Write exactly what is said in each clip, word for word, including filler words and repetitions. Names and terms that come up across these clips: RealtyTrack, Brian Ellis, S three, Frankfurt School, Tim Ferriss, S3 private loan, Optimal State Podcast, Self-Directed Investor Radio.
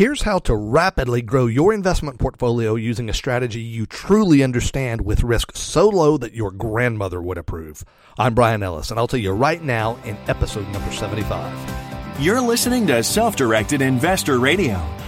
Here's how to rapidly grow your investment portfolio using a strategy you truly understand with risk so low that your grandmother would approve. I'm Brian Ellis, and I'll tell you right now in episode number seventy-five. You're listening to Self-Directed Investor Radio,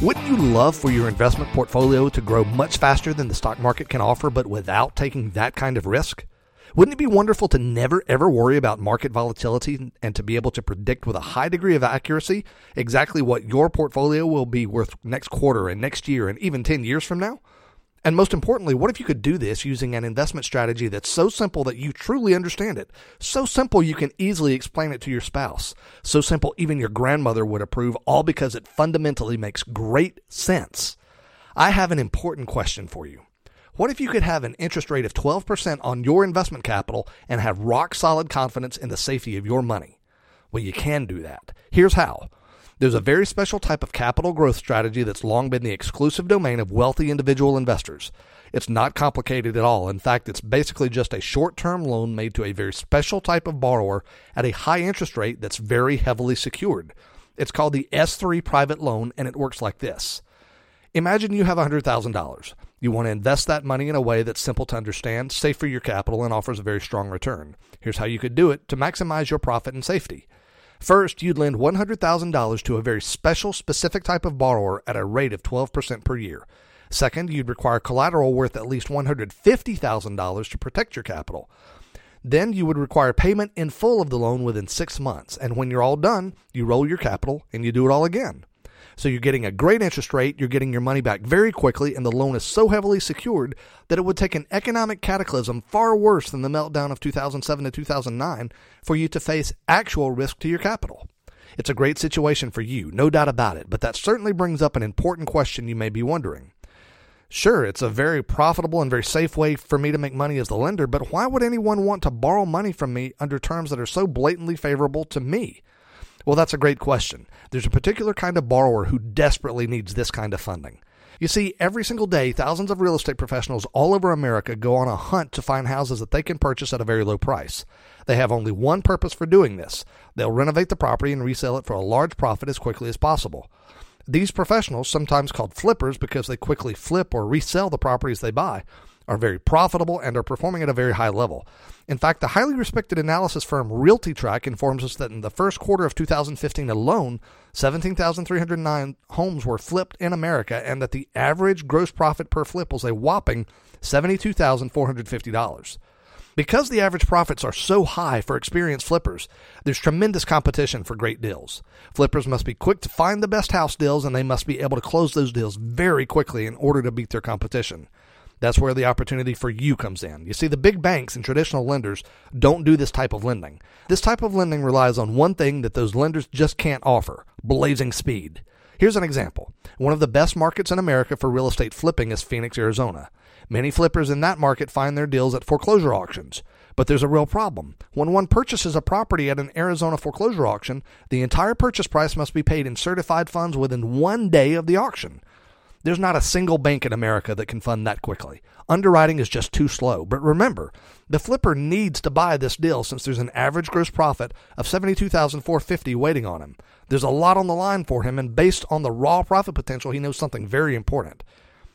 Wouldn't you love for your investment portfolio to grow much faster than the stock market can offer, but without taking that kind of risk? Wouldn't it be wonderful to never, ever worry about market volatility and to be able to predict with a high degree of accuracy exactly what your portfolio will be worth next quarter and next year and even ten years from now? And most importantly, what if you could do this using an investment strategy that's so simple that you truly understand it? So simple you can easily explain it to your spouse. So simple even your grandmother would approve, all because it fundamentally makes great sense. I have an important question for you. What if you could have an interest rate of twelve percent on your investment capital and have rock-solid confidence in the safety of your money? Well, you can do that. Here's how. There's a very special type of capital growth strategy that's long been the exclusive domain of wealthy individual investors. It's not complicated at all. In fact, it's basically just a short-term loan made to a very special type of borrower at a high interest rate that's very heavily secured. It's called the S three private loan, and it works like this. Imagine you have one hundred thousand dollars. You want to invest that money in a way that's simple to understand, safe for your capital, and offers a very strong return. Here's how you could do it to maximize your profit and safety. First, you'd lend one hundred thousand dollars to a very special, specific type of borrower at a rate of twelve percent per year. Second, you'd require collateral worth at least one hundred fifty thousand dollars to protect your capital. Then you would require payment in full of the loan within six months, and when you're all done, you roll your capital and you do it all again. So you're getting a great interest rate, you're getting your money back very quickly, and the loan is so heavily secured that it would take an economic cataclysm far worse than the meltdown of two thousand seven to two thousand nine for you to face actual risk to your capital. It's a great situation for you, no doubt about it, but that certainly brings up an important question you may be wondering. Sure, it's a very profitable and very safe way for me to make money as the lender, but why would anyone want to borrow money from me under terms that are so blatantly favorable to me? Well, that's a great question. There's a particular kind of borrower who desperately needs this kind of funding. You see, every single day, thousands of real estate professionals all over America go on a hunt to find houses that they can purchase at a very low price. They have only one purpose for doing this. They'll renovate the property and resell it for a large profit as quickly as possible. These professionals, sometimes called flippers because they quickly flip or resell the properties they buy, are very profitable and are performing at a very high level. In fact, the highly respected analysis firm RealtyTrack informs us that in the first quarter of two thousand fifteen alone, seventeen thousand three hundred nine homes were flipped in America, and that the average gross profit per flip was a whopping seventy-two thousand four hundred fifty dollars. Because the average profits are so high for experienced flippers, there's tremendous competition for great deals. Flippers must be quick to find the best house deals, and they must be able to close those deals very quickly in order to beat their competition. That's where the opportunity for you comes in. You see, the big banks and traditional lenders don't do this type of lending. This type of lending relies on one thing that those lenders just can't offer: blazing speed. Here's an example. One of the best markets in America for real estate flipping is Phoenix, Arizona. Many flippers in that market find their deals at foreclosure auctions. But there's a real problem. When one purchases a property at an Arizona foreclosure auction, the entire purchase price must be paid in certified funds within one day of the auction. There's not a single bank in America that can fund that quickly. Underwriting is just too slow. But remember, the flipper needs to buy this deal since there's an average gross profit of seventy-two thousand four hundred fifty dollars waiting on him. There's a lot on the line for him, and based on the raw profit potential, he knows something very important.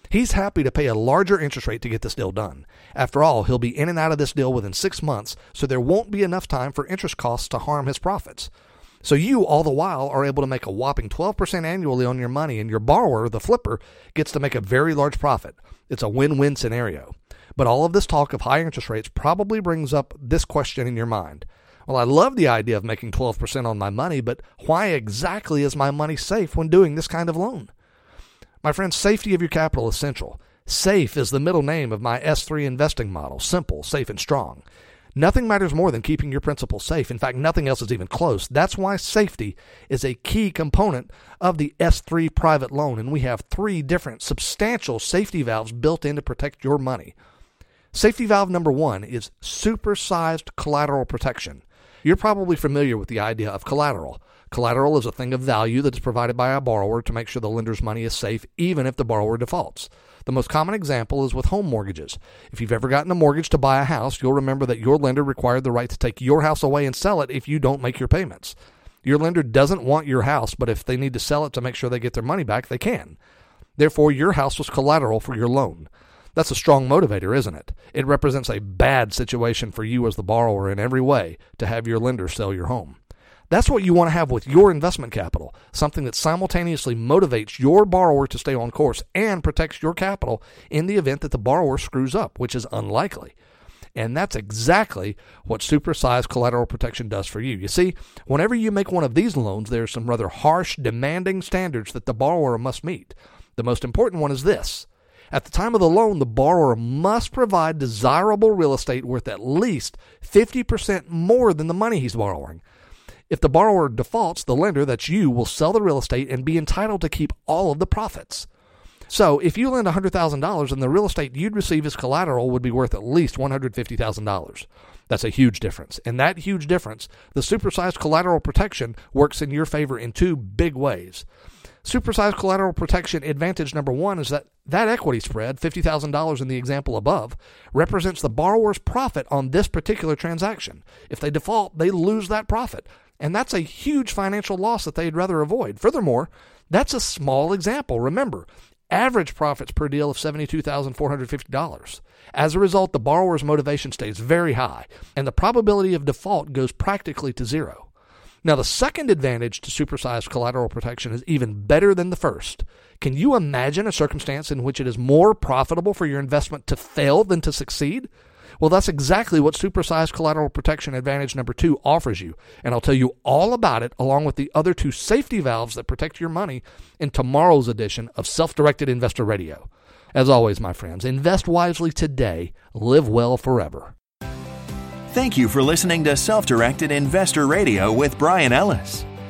He's happy to pay a larger interest rate to get this deal done. After all, he'll be in and out of this deal within six months, so there won't be enough time for interest costs to harm his profits. So you, all the while, are able to make a whopping twelve percent annually on your money, and your borrower, the flipper, gets to make a very large profit. It's a win-win scenario. But all of this talk of high interest rates probably brings up this question in your mind. Well, I love the idea of making twelve percent on my money, but why exactly is my money safe when doing this kind of loan? My friends, safety of your capital is essential. SAFE is the middle name of my S three investing model: simple, safe, and strong. Nothing matters more than keeping your principal safe. In fact, nothing else is even close. That's why safety is a key component of the S three private loan, and we have three different substantial safety valves built in to protect your money. Safety valve number one is supersized collateral protection. You're probably familiar with the idea of collateral. Collateral is a thing of value that is provided by a borrower to make sure the lender's money is safe, even if the borrower defaults. The most common example is with home mortgages. If you've ever gotten a mortgage to buy a house, you'll remember that your lender required the right to take your house away and sell it if you don't make your payments. Your lender doesn't want your house, but if they need to sell it to make sure they get their money back, they can. Therefore, your house was collateral for your loan. That's a strong motivator, isn't it? It represents a bad situation for you as the borrower in every way to have your lender sell your home. That's what you want to have with your investment capital, something that simultaneously motivates your borrower to stay on course and protects your capital in the event that the borrower screws up, which is unlikely. And that's exactly what supersized collateral protection does for you. You see, whenever you make one of these loans, there are some rather harsh, demanding standards that the borrower must meet. The most important one is this. At the time of the loan, the borrower must provide desirable real estate worth at least fifty percent more than the money he's borrowing. If the borrower defaults, the lender, that's you, will sell the real estate and be entitled to keep all of the profits. So if you lend one hundred thousand dollars, then the real estate you'd receive as collateral would be worth at least one hundred fifty thousand dollars. That's a huge difference. And that huge difference, the supersized collateral protection works in your favor in two big ways. Supersized collateral protection advantage number one is that that equity spread, fifty thousand dollars in the example above, represents the borrower's profit on this particular transaction. If they default, they lose that profit. And that's a huge financial loss that they'd rather avoid. Furthermore, that's a small example. Remember, average profits per deal of seventy-two thousand four hundred fifty dollars. As a result, the borrower's motivation stays very high, and the probability of default goes practically to zero. Now, the second advantage to supersized collateral protection is even better than the first. Can you imagine a circumstance in which it is more profitable for your investment to fail than to succeed? Well, that's exactly what supersized collateral protection advantage number two offers you, and I'll tell you all about it along with the other two safety valves that protect your money in tomorrow's edition of Self-Directed Investor Radio. As always, my friends, invest wisely today, live well forever. Thank you for listening to Self-Directed Investor Radio with Brian Ellis.